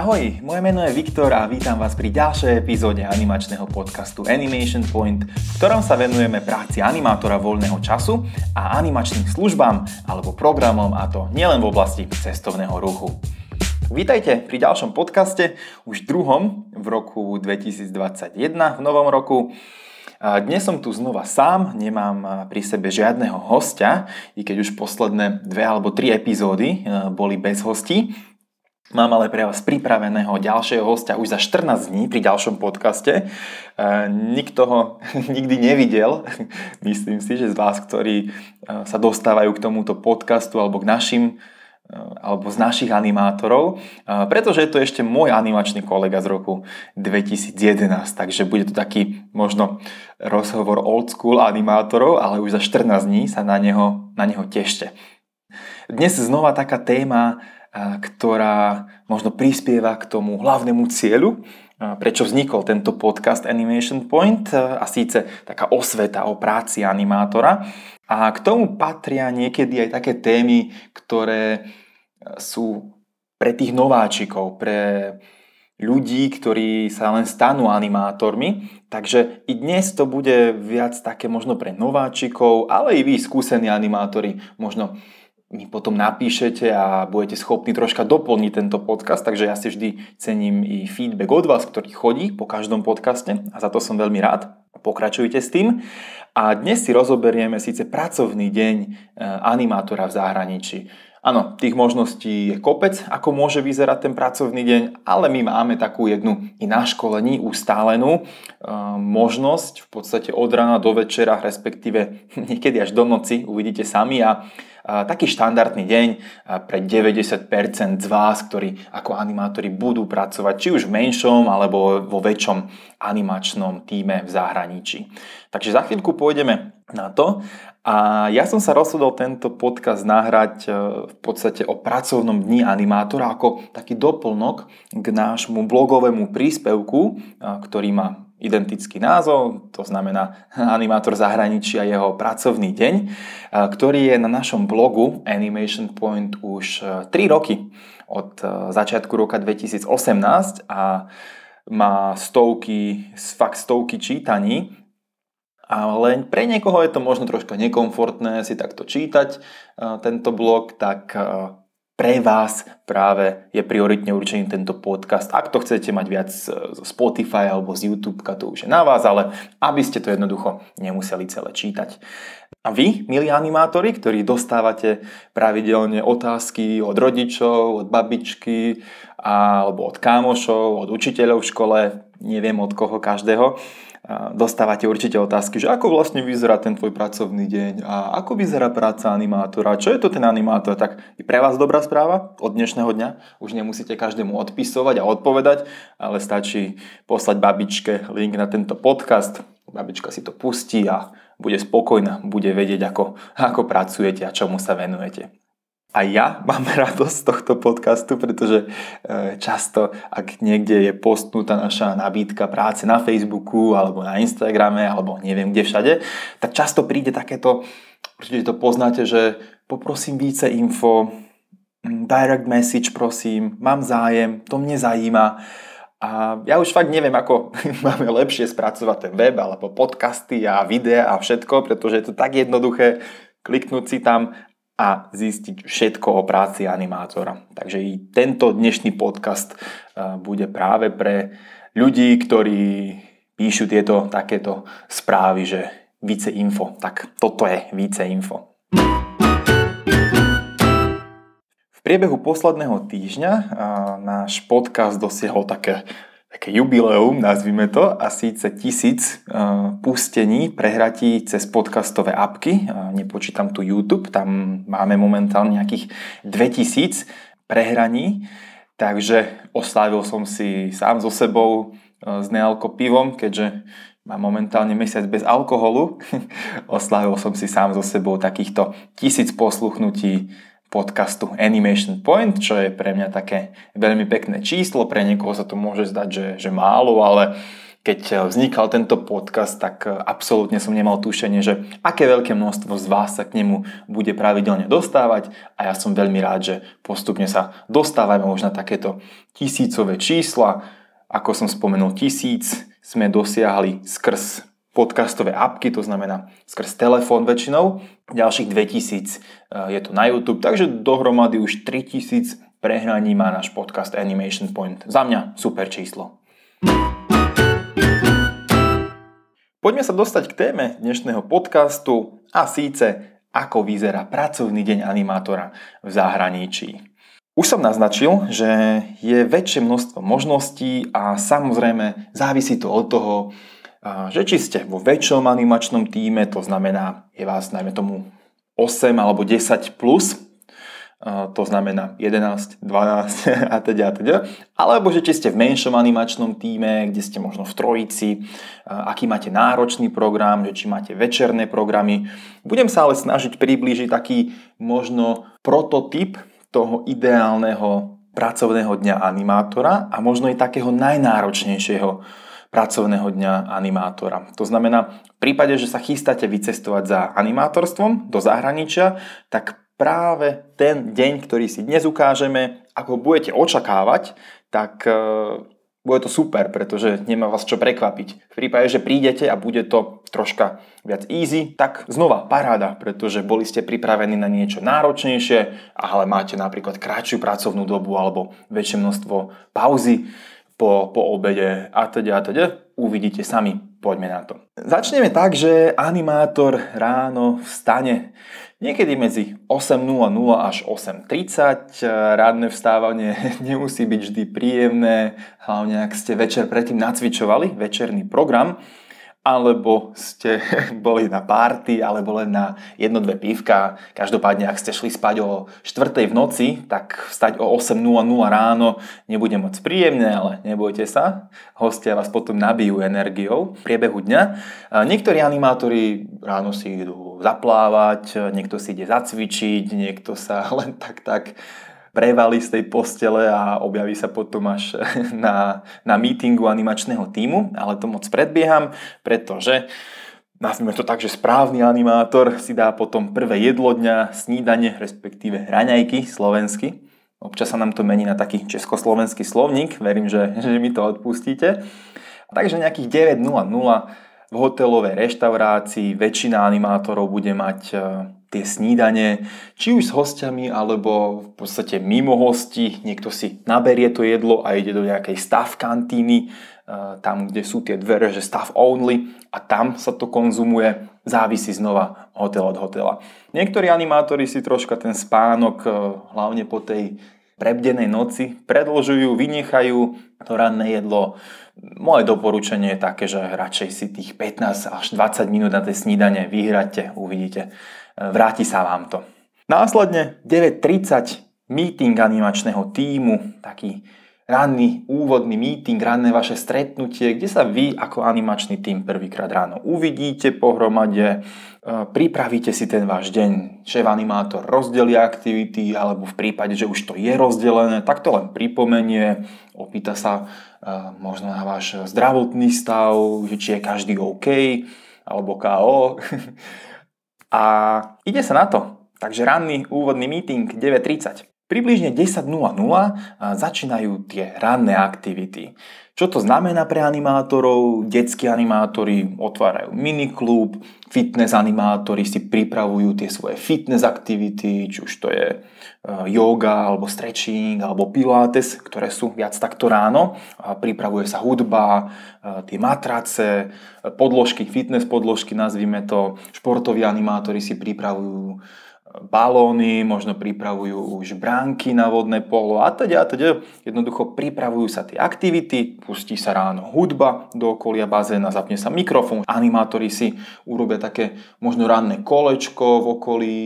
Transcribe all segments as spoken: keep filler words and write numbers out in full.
Ahoj, moje meno je Viktor a vítam vás pri ďalšej epizóde animačného podcastu Animation Point, v ktorom sa venujeme práci animátora voľného času a animačným službám alebo programom, a to nielen v oblasti cestovného ruchu. Vítajte pri ďalšom podcaste, už druhom v roku dvetisícdvadsaťjeden, v novom roku. Dnes som tu znova sám, nemám pri sebe žiadneho hostia, i keď už posledné dve alebo tri epizódy boli bez hostí. Mám ale pre vás pripraveného ďalšieho hostia už za štrnásť dní pri ďalšom podcaste. Nikto ho nikdy nevidel. Myslím si, že z vás, ktorí sa dostávajú k tomuto podcastu alebo k našim alebo z našich animátorov, pretože je to ešte môj animačný kolega z roku dvetisícjedenásť, takže bude to taký možno rozhovor old school animátorov, ale už za štrnásť dní sa na neho, na neho tešte. Dnes znova taká téma, ktorá možno prispieva k tomu hlavnému cieľu, prečo vznikol tento podcast Animation Point, a síce taká osveta o práci animátora. A k tomu patria niekedy aj také témy, ktoré sú pre tých nováčikov, pre ľudí, ktorí sa len stanú animátormi. Takže i dnes to bude viac také možno pre nováčikov, ale i vy, skúsení animátori, možno mi potom napíšete a budete schopní troška doplniť tento podcast, takže ja si vždy cením i feedback od vás, ktorý chodí po každom podcaste, a za to som veľmi rád. Pokračujte s tým. A dnes si rozoberieme síce pracovný deň animátora v zahraničí. Áno, tých možností je kopec, ako môže vyzerať ten pracovný deň, ale my máme takú jednu i na školení ustálenú e, možnosť v podstate od rána do večera, respektíve niekedy až do noci, uvidíte sami, a a taký štandardný deň pre deväťdesiat percent z vás, ktorí ako animátori budú pracovať či už v menšom alebo vo väčšom animačnom týme v zahraničí. Takže za chvíľku pôjdeme na to. A ja som sa rozhodol tento podcast nahrať v podstate o pracovnom dni animátora ako taký doplnok k nášmu blogovému príspevku, ktorý má identický názov, to znamená Animátor zahraničia, jeho pracovný deň, ktorý je na našom blogu Animation Point už tri roky, od začiatku roka dvetisícosemnásť, a má stovky, fakt stovky čítaní. Ale pre niekoho je to možno troška nekomfortné si takto čítať tento blog, tak pre vás práve je prioritne určený tento podcast. Ak to chcete mať viac zo Spotify alebo z YouTube, to už je na vás, ale aby ste to jednoducho nemuseli celé čítať. A vy, milí animátori, ktorí dostávate pravidelne otázky od rodičov, od babičky alebo od kámošov, od učiteľov v škole, neviem od koho, každého, dostávate určite otázky, že ako vlastne vyzerá ten tvoj pracovný deň a ako vyzerá práca animátora, čo je to ten animátor, tak i pre vás dobrá správa od dnešného dňa. Už nemusíte každému odpisovať a odpovedať, ale stačí poslať babičke link na tento podcast, babička si to pustí a bude spokojná, bude vedieť, ako, ako pracujete a čomu sa venujete. A ja mám radosť z tohto podcastu, pretože často, ak niekde je postnutá naša nabídka práce na Facebooku alebo na Instagrame alebo neviem kde všade, tak často príde takéto, určite to poznáte, že poprosím více info, direct message prosím, mám zájem, to mne zajíma. A ja už fakt neviem, ako máme lepšie spracovať ten web alebo podcasty a videa a všetko, pretože je to tak jednoduché kliknúť si tam a zistiť všetko o práci animátora. Takže i tento dnešný podcast bude práve pre ľudí, ktorí píšu tieto takéto správy, že více info. Tak toto je více info. V priebehu posledného týždňa náš podcast dosiahol také Také jubileum, nazvime to, a síce tisíc pustení, prehratí cez podcastové apky. Nepočítam tu YouTube, tam máme momentálne nejakých dvetisíc prehraní, takže oslávil som si sám so sebou s nealko pivom, keďže mám momentálne mesiac bez alkoholu. Oslávil som si sám so sebou takýchto tisíc posluchnutí podcastu Animation Point, čo je pre mňa také veľmi pekné číslo. Pre niekoho sa to môže zdať, že, že málo, ale Keď vznikal tento podcast, tak absolútne som nemal tušenie, že aké veľké množstvo z vás sa k nemu bude pravidelne dostávať a ja som veľmi rád, že postupne sa dostávame možno takéto tisícové čísla. Ako som spomenul, tisíc sme dosiahli skrz podcastové apky, to znamená skrz telefón väčšinou. Ďalších dvetisíc je to na YouTube, takže dohromady už tritisíc prehraní má náš podcast Animation Point. Za mňa super číslo. Poďme sa dostať k téme dnešného podcastu a síce ako vyzerá pracovný deň animátora v zahraničí. Už som naznačil, že je väčšie množstvo možností a samozrejme závisí to od toho, že či ste vo väčšom animačnom týme, to znamená, je vás najmä tomu osem alebo desať plus, to znamená jedenásť, dvanásť a teda a teda, alebo že či ste v menšom animačnom týme, kde ste možno v trojici, aký máte náročný program, že či máte večerné programy. Budem sa ale snažiť priblížiť taký možno prototyp toho ideálneho pracovného dňa animátora a možno i takého najnáročnejšieho pracovného dňa animátora. To znamená, v prípade, že sa chystáte vycestovať za animátorstvom do zahraničia, tak práve ten deň, ktorý si dnes ukážeme, ako budete očakávať, tak e, bude to super, pretože nemá vás čo prekvapiť. V prípade, že prídete a bude to troška viac easy, tak znova paráda, pretože boli ste pripravení na niečo náročnejšie, ale máte napríklad kratšiu pracovnú dobu alebo väčšie množstvo pauzy Po, po obede a teda a teda. Uvidíte sami, poďme na to. Začneme tak, že animátor ráno vstane niekedy medzi osem nula nula až osem tridsať. Ranné vstávanie nemusí byť vždy príjemné, hlavne ak ste večer predtým nacvičovali večerný program, alebo ste boli na party, alebo len na jedno, dve pívka. Každopádne, ak ste šli spať o štvrtej v noci, tak vstať o osem nula nula ráno nebude moc príjemné, ale nebojte sa. Hostia vás potom nabijú energiou v priebehu dňa. Niektorí animátori ráno si idú zaplávať, niekto si ide zacvičiť, niekto sa len tak tak prevalí z tej postele a objaví sa potom až na, na mítingu animačného týmu, ale to moc predbieham, pretože nazvime to tak, že správny animátor si dá potom prvé jedlo dňa, snídanie, respektíve raňajky slovensky. Občas sa nám to mení na taký československý slovník, verím, že, že mi to odpustíte. Takže nejakých deväť nula nula v hotelovej reštaurácii väčšina animátorov bude mať tie snídanie, či už s hostiami, alebo v podstate mimo hostí. Niekto si naberie to jedlo a ide do nejakej staff kantíny, tam, kde sú tie dvere, že staff only, a tam sa to konzumuje. Závisí znova hotel od hotela. Niektorí animátori si troška ten spánok, hlavne po tej prebdenej noci, predlžujú, vynechajú to ranné jedlo. Moje doporučenie je také, že radšej si tých pätnásť až dvadsať minút na tej snídanie vyhráte, uvidíte, vráti sa vám to. Následne deväť tridsať meeting animačného tímu, taký ranný úvodný meeting, ranné vaše stretnutie, kde sa vy ako animačný tím prvýkrát ráno uvidíte pohromade, pripravíte si ten váš deň, šéf animátor rozdelí aktivity, alebo v prípade, že už to je rozdelené, tak to len pripomenie, opýta sa možno na váš zdravotný stav, že či je každý OK, alebo ká ó. A ide sa na to. Takže ranný úvodný meeting deväť tridsať. Približne desať nula nula začínajú tie ranné aktivity. Čo to znamená pre animátorov? Detskí animátori otvárajú miniklub, fitness animátori si pripravujú tie svoje fitness aktivity, či už to je yoga, alebo stretching, alebo pilates, ktoré sú viac takto ráno. Pripravuje sa hudba, tie matrace, podložky, fitness podložky, nazvime to. Športoví animátori si pripravujú balóny, možno pripravujú už bránky na vodné polo a teda, teda. Jednoducho pripravujú sa tie aktivity, pustí sa ráno hudba do okolia bazéna, zapne sa mikrofón. Animátori si urobia také možno ranné kolečko v okolí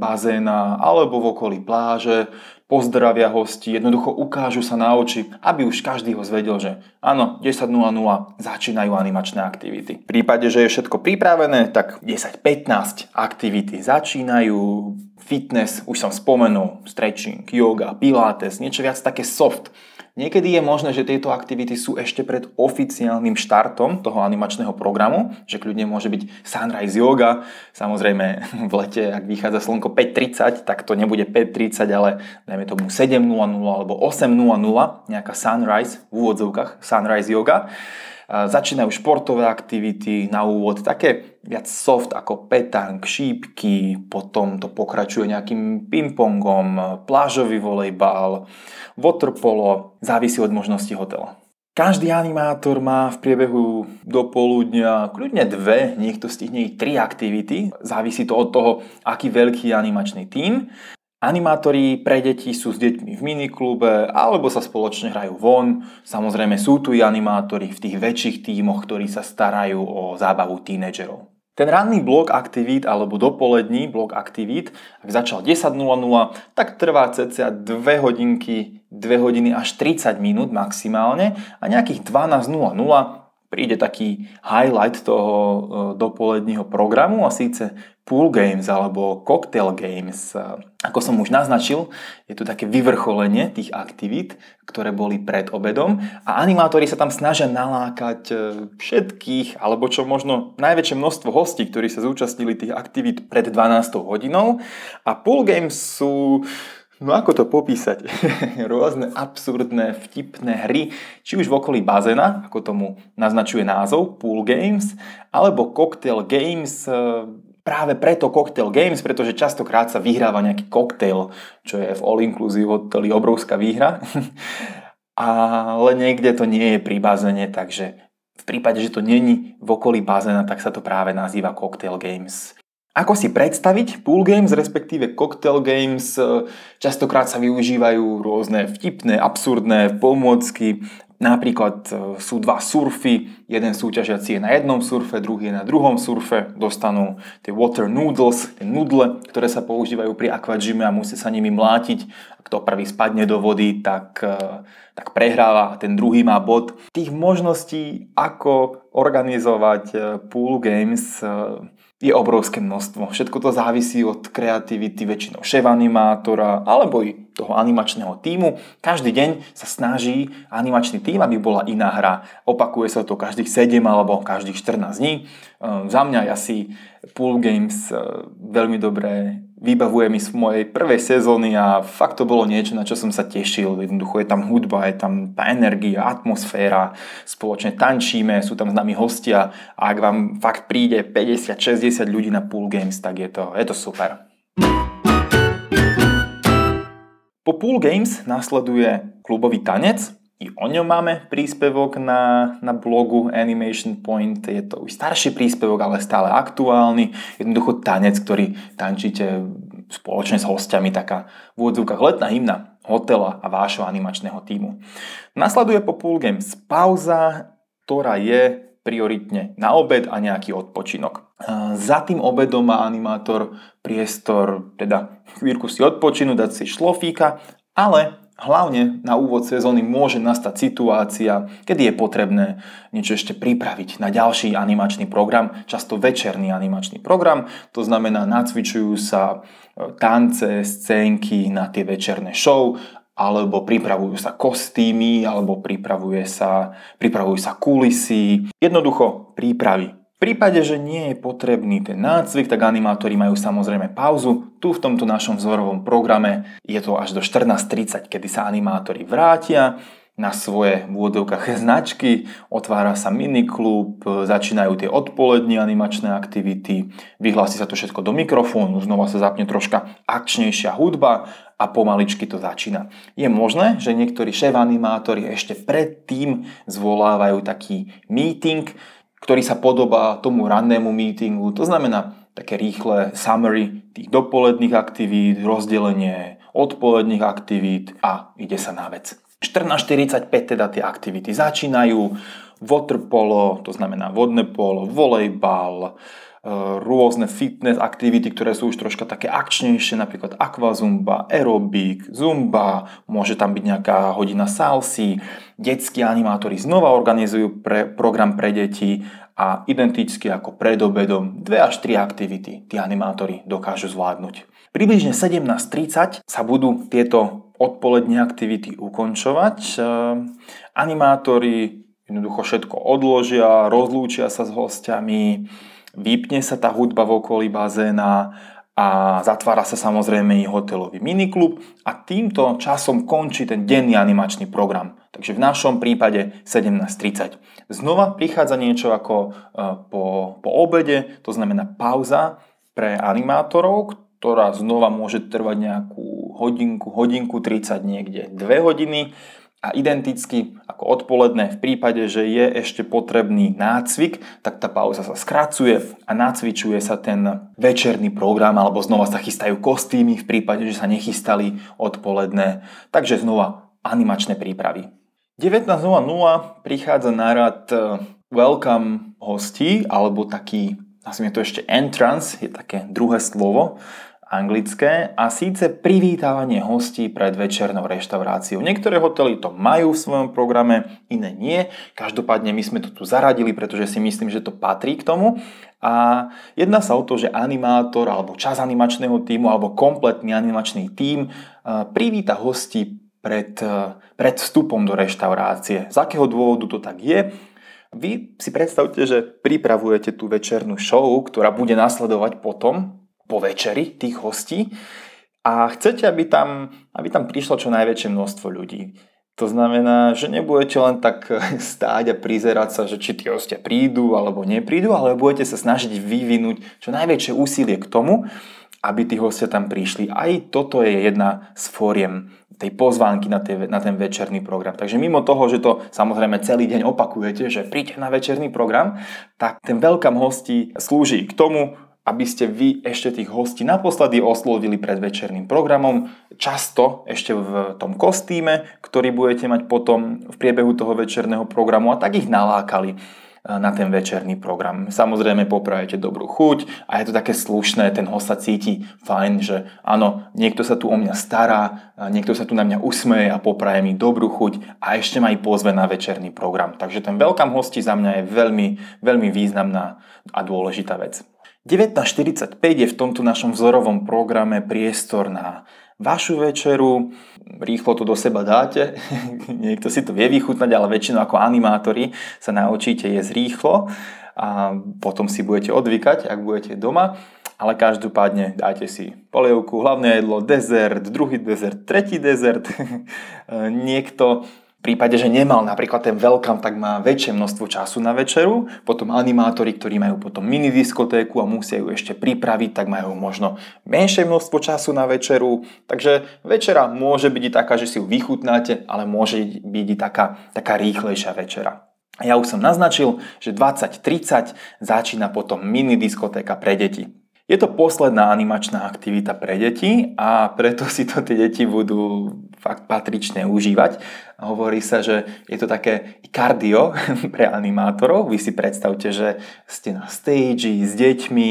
bazéna alebo v okolí pláže, pozdravia hostí, jednoducho ukážu sa na oči, aby už každý ho zvedel, že áno, desať nula nula začínajú animačné aktivity. V prípade, že je všetko pripravené, tak desať pätnásť aktivity začínajú. Fitness, už som spomenul, stretching, yoga, pilates, niečo viac také soft. Niekedy je možné, že tieto aktivity sú ešte pred oficiálnym štartom toho animačného programu, že kľudne môže byť sunrise yoga, samozrejme v lete, ak vychádza slnko päť tridsať, tak to nebude päť tridsať, ale dajme tomu sedem nula nula alebo osem nula nula, nejaká sunrise, v úvodzovkách sunrise yoga. Začínajú športové aktivity na úvod, také viac soft ako petank, šípky, potom to pokračuje nejakým pingpongom, plážový volejbal, waterpolo, závisí od možnosti hotela. Každý animátor má v priebehu do poludnia kľudne dve, niekto stihne i tri aktivity, závisí to od toho, aký veľký je animačný tím. Animátori pre deti sú s deťmi v miniklube alebo sa spoločne hrajú von. Samozrejme sú tu i animátori v tých väčších tímoch, ktorí sa starajú o zábavu tínedžerov. Ten ranný blok aktivít alebo dopolední blok aktivít, ak začal desať nula nula, tak trvá cca dve hodinky, dve hodiny až tridsať minút maximálne a nejakých dvanásť nula nula príde taký highlight toho dopoledního programu a síce pool games alebo cocktail games. Ako som už naznačil, je tu také vyvrcholenie tých aktivít, ktoré boli pred obedom a animátori sa tam snažia nalákať všetkých alebo čo možno najväčšie množstvo hostí, ktorí sa zúčastnili tých aktivít pred dvanástou hodinou a pool games sú, no ako to popísať, rôzne absurdné vtipné hry, či už v okolí bazéna, ako tomu naznačuje názov pool games, alebo cocktail games. Práve preto cocktail games, pretože častokrát sa vyhráva nejaký cocktail, čo je v all inclusive hoteli obrovská výhra, ale niekde to nie je pri bazéne, takže v prípade, že to není v okolí bazéna, tak sa to práve nazýva cocktail games. Ako si predstaviť pool games, respektíve cocktail games, častokrát sa využívajú rôzne vtipné, absurdné pomôcky. Napríklad sú dva surfy, jeden súťažiaci je na jednom surfe, druhý je na druhom surfe, dostanú tie water noodles, tie nudle, ktoré sa používajú pri aquagime a musí sa nimi mlátiť. Kto prvý spadne do vody, tak, tak prehráva a ten druhý má bod. Tých možností, ako organizovať pool games, je obrovské množstvo. Všetko to závisí od kreativity väčšinou šéf animátora alebo i toho animačného tímu. Každý deň sa snaží animačný tím, aby bola iná hra. Opakuje sa to každých sedem alebo každých štrnásť dní. Ehm, za mňa ja si pool games veľmi dobre vybavuje mi z mojej prvej sezóny a fakt to bolo niečo, na čo som sa tešil. Jednoducho je tam hudba, je tam tá energia, atmosféra, spoločne tančíme, sú tam s nami hostia a ak vám fakt príde päťdesiat šesťdesiat ľudí na pool games, tak je to, je to super. Po pool games nasleduje klubový tanec. I o ňom máme príspevok na, na blogu Animation Point. Je to už starší príspevok, ale stále aktuálny. Jednoducho tanec, ktorý tančíte spoločne s hostiami. Taká v odzvukách letná hymna hotela a vášho animačného tímu. Nasleduje po pool games pauza, ktorá je prioritne na obed a nejaký odpočinok. Za tým obedom má animátor priestor, teda chvíľku si odpočinu, dať si šlofíka, ale hlavne na úvod sezóny môže nastať situácia, kedy je potrebné niečo ešte pripraviť na ďalší animačný program, často večerný animačný program, to znamená nacvičujú sa tance, scénky na tie večerné show, alebo pripravujú sa kostýmy, alebo pripravuje sa, pripravujú sa kulisy, jednoducho prípravy. V prípade, že nie je potrebný ten nácvik, tak animátori majú samozrejme pauzu. Tu v tomto našom vzorovom programe je to až do štrnásť tridsať, kedy sa animátori vrátia na svoje v úvodzovkách značky, otvára sa miniklub, začínajú tie odpolední animačné aktivity, vyhlási sa to všetko do mikrofónu, znova sa zapne troška akčnejšia hudba a pomaličky to začína. Je možné, že niektorí šéf animátori ešte predtým zvolávajú taký meeting, ktorý sa podobá tomu rannému meetingu, to znamená také rýchle summary tých dopoledných aktivít, rozdelenie odpoledných aktivít a ide sa na vec. štrnásť štyridsaťpäť teda tie aktivity začínajú, waterpolo, to znamená vodné polo, volejbal, rôzne fitness aktivity, ktoré sú už troška také akčnejšie, napríklad aquazumba, aerobik, zumba, môže tam byť nejaká hodina salsy, detskí animátori znova organizujú pre, program pre deti a identicky ako pred obedom dve až tri aktivity tí animátori dokážu zvládnuť. Približne sedemnásť tridsať sa budú tieto odpoledne aktivity ukončovať. Animátori jednoducho všetko odložia, rozlúčia sa s hostiami, vypne sa tá hudba v okolí bazéna a zatvára sa samozrejme i hotelový miniklub a týmto časom končí ten denný animačný program. Takže v našom prípade sedemnásť tridsať. Znova prichádza niečo ako po, po obede, to znamená pauza pre animátorov, ktorá znova môže trvať nejakú hodinku, hodinku tridsať, niekde dve hodiny. A identicky ako odpoledne v prípade, že je ešte potrebný nácvik, tak tá pauza sa skracuje a nácvičuje sa ten večerný program, alebo znova sa chystajú kostýmy v prípade, že sa nechystali odpoledne. Takže znova animačné prípravy. devätnásť nula nula prichádza na rad welcome hostí, alebo taký, nazvime to ešte entrance, je také druhé slovo, anglické, a síce privítávanie hostí pred večernou reštauráciou. Niektoré hotely to majú v svojom programe, iné nie. Každopádne my sme to tu zaradili, pretože si myslím, že to patrí k tomu. A jedná sa o to, že animátor alebo časť animačného tímu alebo kompletný animačný tím privíta hostí pred, pred vstupom do reštaurácie. Z akého dôvodu to tak je? Vy si predstavte, že pripravujete tú večernú show, ktorá bude nasledovať potom po večeri tých hostí a chcete, aby tam, aby tam prišlo čo najväčšie množstvo ľudí. To znamená, že nebudete len tak stáť a prizerať sa, že či tí hostia prídu alebo neprídu, ale budete sa snažiť vyvinúť čo najväčšie úsilie k tomu, aby tí hostia tam prišli. Aj toto je jedna z fóriem tej pozvánky na, tej, na ten večerný program. Takže mimo toho, že to samozrejme celý deň opakujete, že príďte na večerný program, tak ten welcome hostí slúži k tomu, aby ste vy ešte tých hostí naposledy oslovili pred večerným programom, často ešte v tom kostýme, ktorý budete mať potom v priebehu toho večerného programu, a tak ich nalákali na ten večerný program. Samozrejme poprajete dobrú chuť a je to také slušné, ten host sa cíti fajn, že áno, niekto sa tu o mňa stará, niekto sa tu na mňa usmeje a popraje mi dobrú chuť a ešte ma aj pozve na večerný program. Takže ten welcome hosti za mňa je veľmi, veľmi významná a dôležitá vec. devätnásť štyridsaťpäť je v tomto našom vzorovom programe priestor na vašu večeru. Rýchlo to do seba dáte, niekto si to vie vychutnať, ale väčšinou ako animátori sa naučíte jesť rýchlo a potom si budete odvykať, ak budete doma. Ale každopádne dajte si polievku, hlavné jedlo, dezert, druhý dezert, tretí dezert. Niekto v prípade, že nemal napríklad ten welcome, tak má väčšie množstvo času na večeru. Potom animátori, ktorí majú potom mini diskotéku a musia ju ešte pripraviť, tak majú možno menšie množstvo času na večeru. Takže večera môže byť i taká, že si ju vychutnáte, ale môže byť i taká, taká rýchlejšia večera. Ja už som naznačil, že dvadsať tridsať začína potom mini diskotéka pre deti. Je to posledná animačná aktivita pre deti a preto si to tie deti budú fakt patrične užívať. Hovorí sa, že je to také kardio pre animátorov. Vy si predstavte, že ste na stage s deťmi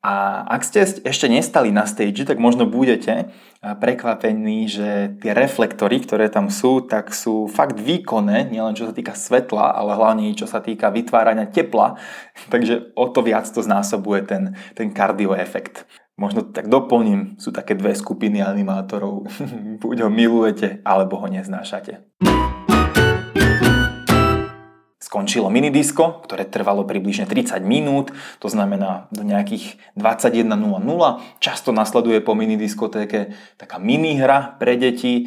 a ak ste ešte nestali na stage, tak možno budete prekvapení, že tie reflektory, ktoré tam sú, tak sú fakt výkonné, nielen čo sa týka svetla, ale hlavne čo sa týka vytvárania tepla. Takže o to viac to znásobuje ten, ten kardio efekt. Možno tak doplním, sú také dve skupiny animátorov. Buď ho milujete, alebo ho neznášate. Skončilo minidisko, ktoré trvalo približne tridsať minút, to znamená do nejakých dvadsaťjeden nula nula. Často nasleduje po minidiskotéke taká minihra pre deti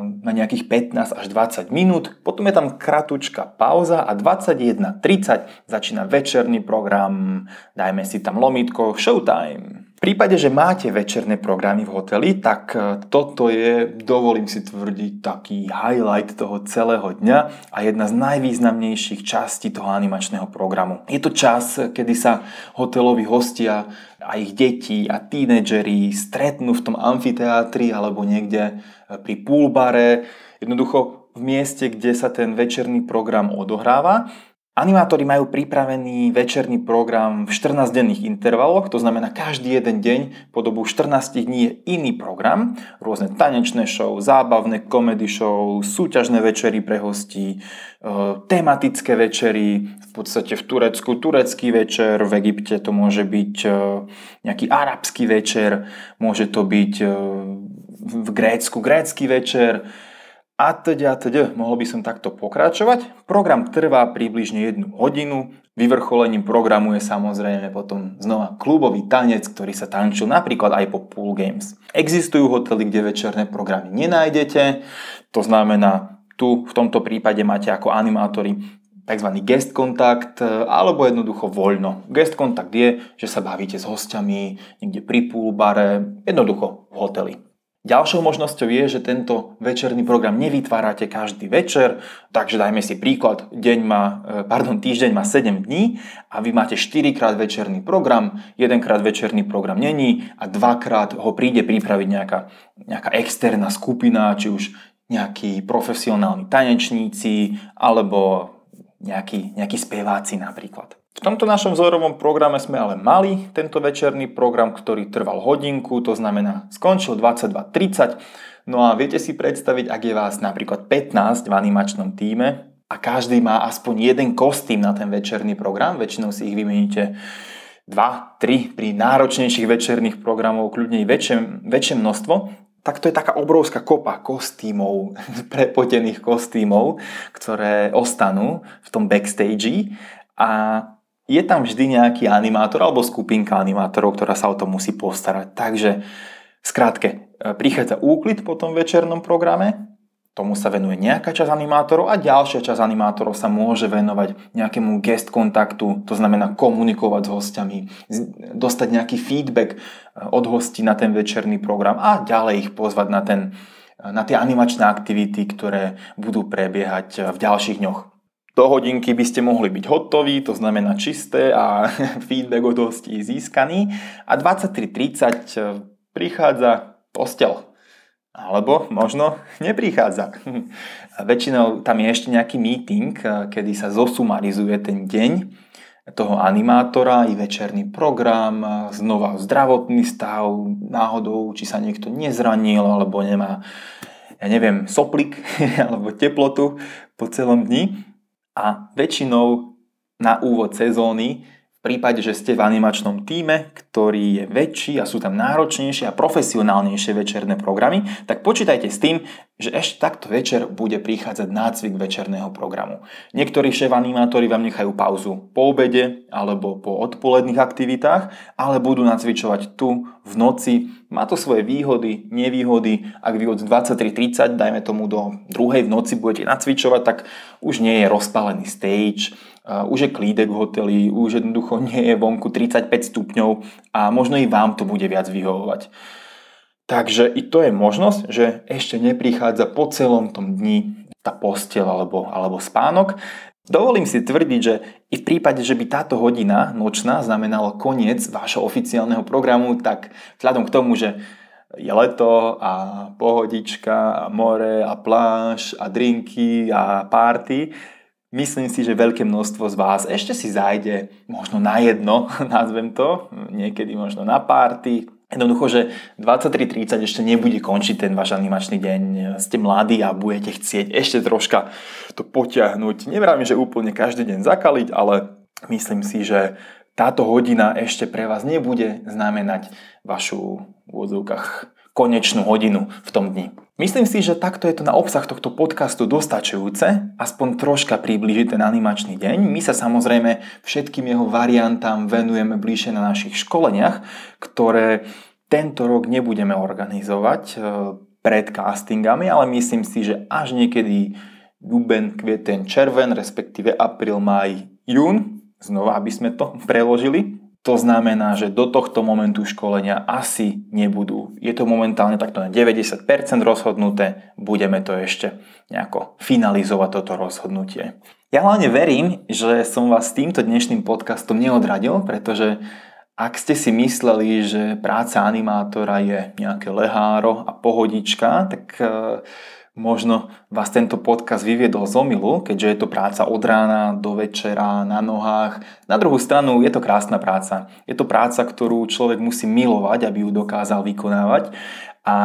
na nejakých pätnásť až dvadsať minút. Potom je tam kratučká pauza a dvadsaťjeden tridsať začína večerný program, dajme si tam lomítko showtime. V prípade, že máte večerné programy v hoteli, tak toto je, dovolím si tvrdiť, taký highlight toho celého dňa a jedna z najvýznamnejších častí toho animačného programu. Je to čas, kedy sa hoteloví hostia a ich deti a tínedžeri stretnú v tom amfiteátri alebo niekde pri poolbare, jednoducho v mieste, kde sa ten večerný program odohráva. Animátori majú pripravený večerný program v štrnásťdenných intervaloch, to znamená každý jeden deň po dobu štrnásť dní je iný program, rôzne tanečné show, zábavné komedy show, súťažné večery pre hostí, tematické večery, v podstate v Turecku turecký večer, v Egypte to môže byť nejaký arabský večer, môže to byť v Grécku grécky večer, a teď a teď, mohol by som takto pokračovať. Program trvá približne jednu hodinu. Vyvrcholením programu je samozrejme potom znova klubový tanec, ktorý sa tančil napríklad aj po pool games. Existujú hotely, kde večerné programy nenájdete. To znamená, tu v tomto prípade máte ako animátori tzv. Guest kontakt alebo jednoducho voľno. Guest kontakt je, že sa bavíte s hostiami niekde pri pool bare, jednoducho v hoteli. Ďalšou možnosťou je, že tento večerný program nevytvárate každý večer, takže dajme si príklad, deň má, pardon, týždeň má sedem dní a vy máte štyrikrát večerný program, jedenkrát večerný program není a dvakrát ho príde pripraviť nejaká, nejaká externá skupina, či už nejakí profesionálni tanečníci alebo nejakí, nejakí speváci napríklad. V tomto našom vzorovom programe sme ale mali tento večerný program, ktorý trval hodinku, to znamená skončil dvadsaťdva tridsať. No a viete si predstaviť, ak je vás napríklad pätnásť v animačnom týme a každý má aspoň jeden kostým na ten večerný program, väčšinou si ich vymeníte dva tri pri náročnejších večerných programov, kľudne väčšie, väčšie množstvo, tak to je taká obrovská kopa kostýmov, prepotených kostýmov, ktoré ostanú v tom backstage a je tam vždy nejaký animátor alebo skupinka animátorov, ktorá sa o to musí postarať. Takže skrátke, prichádza úklid po tom večernom programe, tomu sa venuje nejaká časť animátorov a ďalšia časť animátorov sa môže venovať nejakému guest kontaktu, to znamená komunikovať s hostiami, dostať nejaký feedback od hostí na ten večerný program a ďalej ich pozvať na, ten, na tie animačné aktivity, ktoré budú prebiehať v ďalších dňoch. Do hodinky by ste mohli byť hotoví, to znamená čisté a feedback od hostí získaný. A dvadsaťtri tridsať prichádza posteľ. Alebo možno neprichádza. Väčšinou tam je ešte nejaký meeting, kedy sa zosumarizuje ten deň toho animátora i večerný program, znova zdravotný stav, náhodou, či sa niekto nezranil alebo nemá, ja neviem, soplik alebo teplotu po celom dni. A väčšinou na úvod sezóny, v prípade, že ste v animačnom tíme, ktorý je väčší a sú tam náročnejšie a profesionálnejšie večerné programy, tak počítajte s tým, že ešte takto večer bude prichádzať nácvik večerného programu. Niektorí šéf animátori vám nechajú pauzu po obede alebo po odpoledných aktivitách, ale budú nacvičovať tu v noci. Má to svoje výhody, nevýhody. Ak vy od dvadsaťtri tridsať, dajme tomu do druhej v noci budete nacvičovať, tak už nie je rozpálený stage, už je klídek v hoteli, už jednoducho nie je vonku tridsaťpäť stupňov a možno i vám to bude viac vyhovovať. Takže i to je možnosť, že ešte neprichádza po celom tom dni tá posteľ alebo, alebo spánok. Dovolím si tvrdiť, že i v prípade, že by táto hodina nočná znamenala koniec vášho oficiálneho programu, tak vzhľadom k tomu, že je leto a pohodička a more a pláž a drinky a party, myslím si, že veľké množstvo z vás ešte si zájde možno na jedno, nazvem to, niekedy možno na party. Jednoducho, že dvadsaťtri tridsať ešte nebude končiť ten váš animačný deň, ste mladí a budete chcieť ešte troška to potiahnuť. Nevravím, že úplne každý deň zakaliť, ale myslím si, že táto hodina ešte pre vás nebude znamenať vašu v odzvukách konečnú hodinu v tom dni. Myslím si, že takto je to na obsah tohto podcastu dostačujúce, aspoň troška priblížiť ten animačný deň. My sa samozrejme všetkým jeho variantám venujeme bližšie na našich školeniach, ktoré tento rok nebudeme organizovať pred castingami, ale myslím si, že až niekedy duben, kvieten, červen, respektíve apríl, máj, jún, znova aby sme to preložili. To znamená, že do tohto momentu školenia asi nebudú. Je to momentálne takto na deväťdesiat percent rozhodnuté, budeme to ešte nejako finalizovať toto rozhodnutie. Ja hlavne verím, že som vás týmto dnešným podcastom neodradil, pretože ak ste si mysleli, že práca animátora je nejaké leháro a pohodička, tak Možno vás tento podcast vyviedol z omylu, keďže je to práca od rána do večera, na nohách. Na druhú stranu je to krásna práca. Je to práca, ktorú človek musí milovať, aby ju dokázal vykonávať a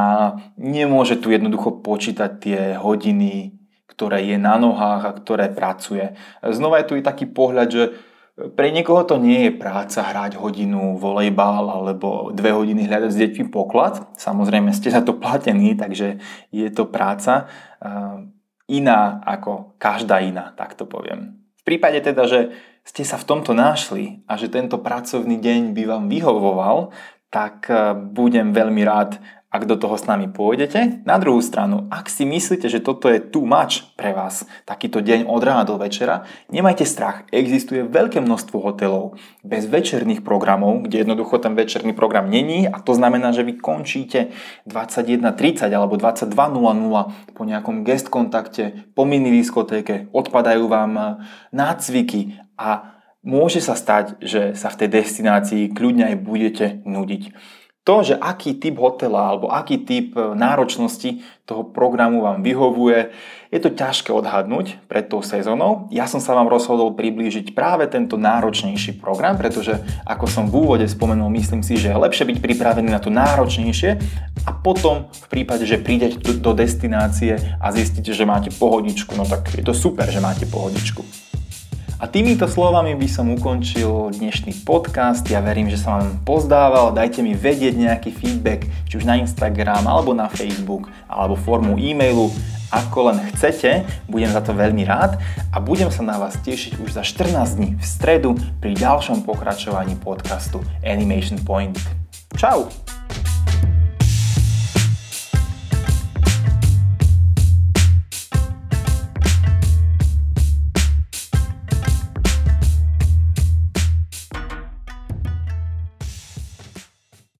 nemôže tu jednoducho počítať tie hodiny, ktoré je na nohách a ktoré pracuje. Znova je tu i taký pohľad, že pre niekoho to nie je práca hrať hodinu volejbal alebo dve hodiny hľadať s deťmi poklad. Samozrejme ste za to platení, takže je to práca iná ako každá iná, tak to poviem. V prípade teda, že ste sa v tomto našli a že tento pracovný deň by vám vyhovoval, tak budem veľmi rád, ak do toho s nami pôjdete. Na druhú stranu, ak si myslíte, že toto je too much pre vás, takýto deň od rána do večera, nemajte strach, existuje veľké množstvo hotelov bez večerných programov, kde jednoducho ten večerný program není a to znamená, že vy končíte dvadsaťjeden tridsať alebo dvadsaťdva nula nula po nejakom guest kontakte, po mini diskotéke, odpadajú vám nácviky a môže sa stať, že sa v tej destinácii kľudne aj budete nudiť. To, že aký typ hotela alebo aký typ náročnosti toho programu vám vyhovuje, je to ťažké odhadnúť pred tou sezónou. Ja som sa vám rozhodol priblížiť práve tento náročnejší program, pretože ako som v úvode spomenul, myslím si, že je lepšie byť pripravený na to náročnejšie a potom v prípade, že prídete do destinácie a zistíte, že máte pohodičku, no tak je to super, že máte pohodičku. A týmito slovami by som ukončil dnešný podcast. Ja verím, že som vám pozdával. Dajte mi vedieť nejaký feedback, či už na Instagram, alebo na Facebook, alebo formu e-mailu. Ako len chcete, budem za to veľmi rád a budem sa na vás tešiť už za štrnásť dní v stredu pri ďalšom pokračovaní podcastu Animation Point. Čau!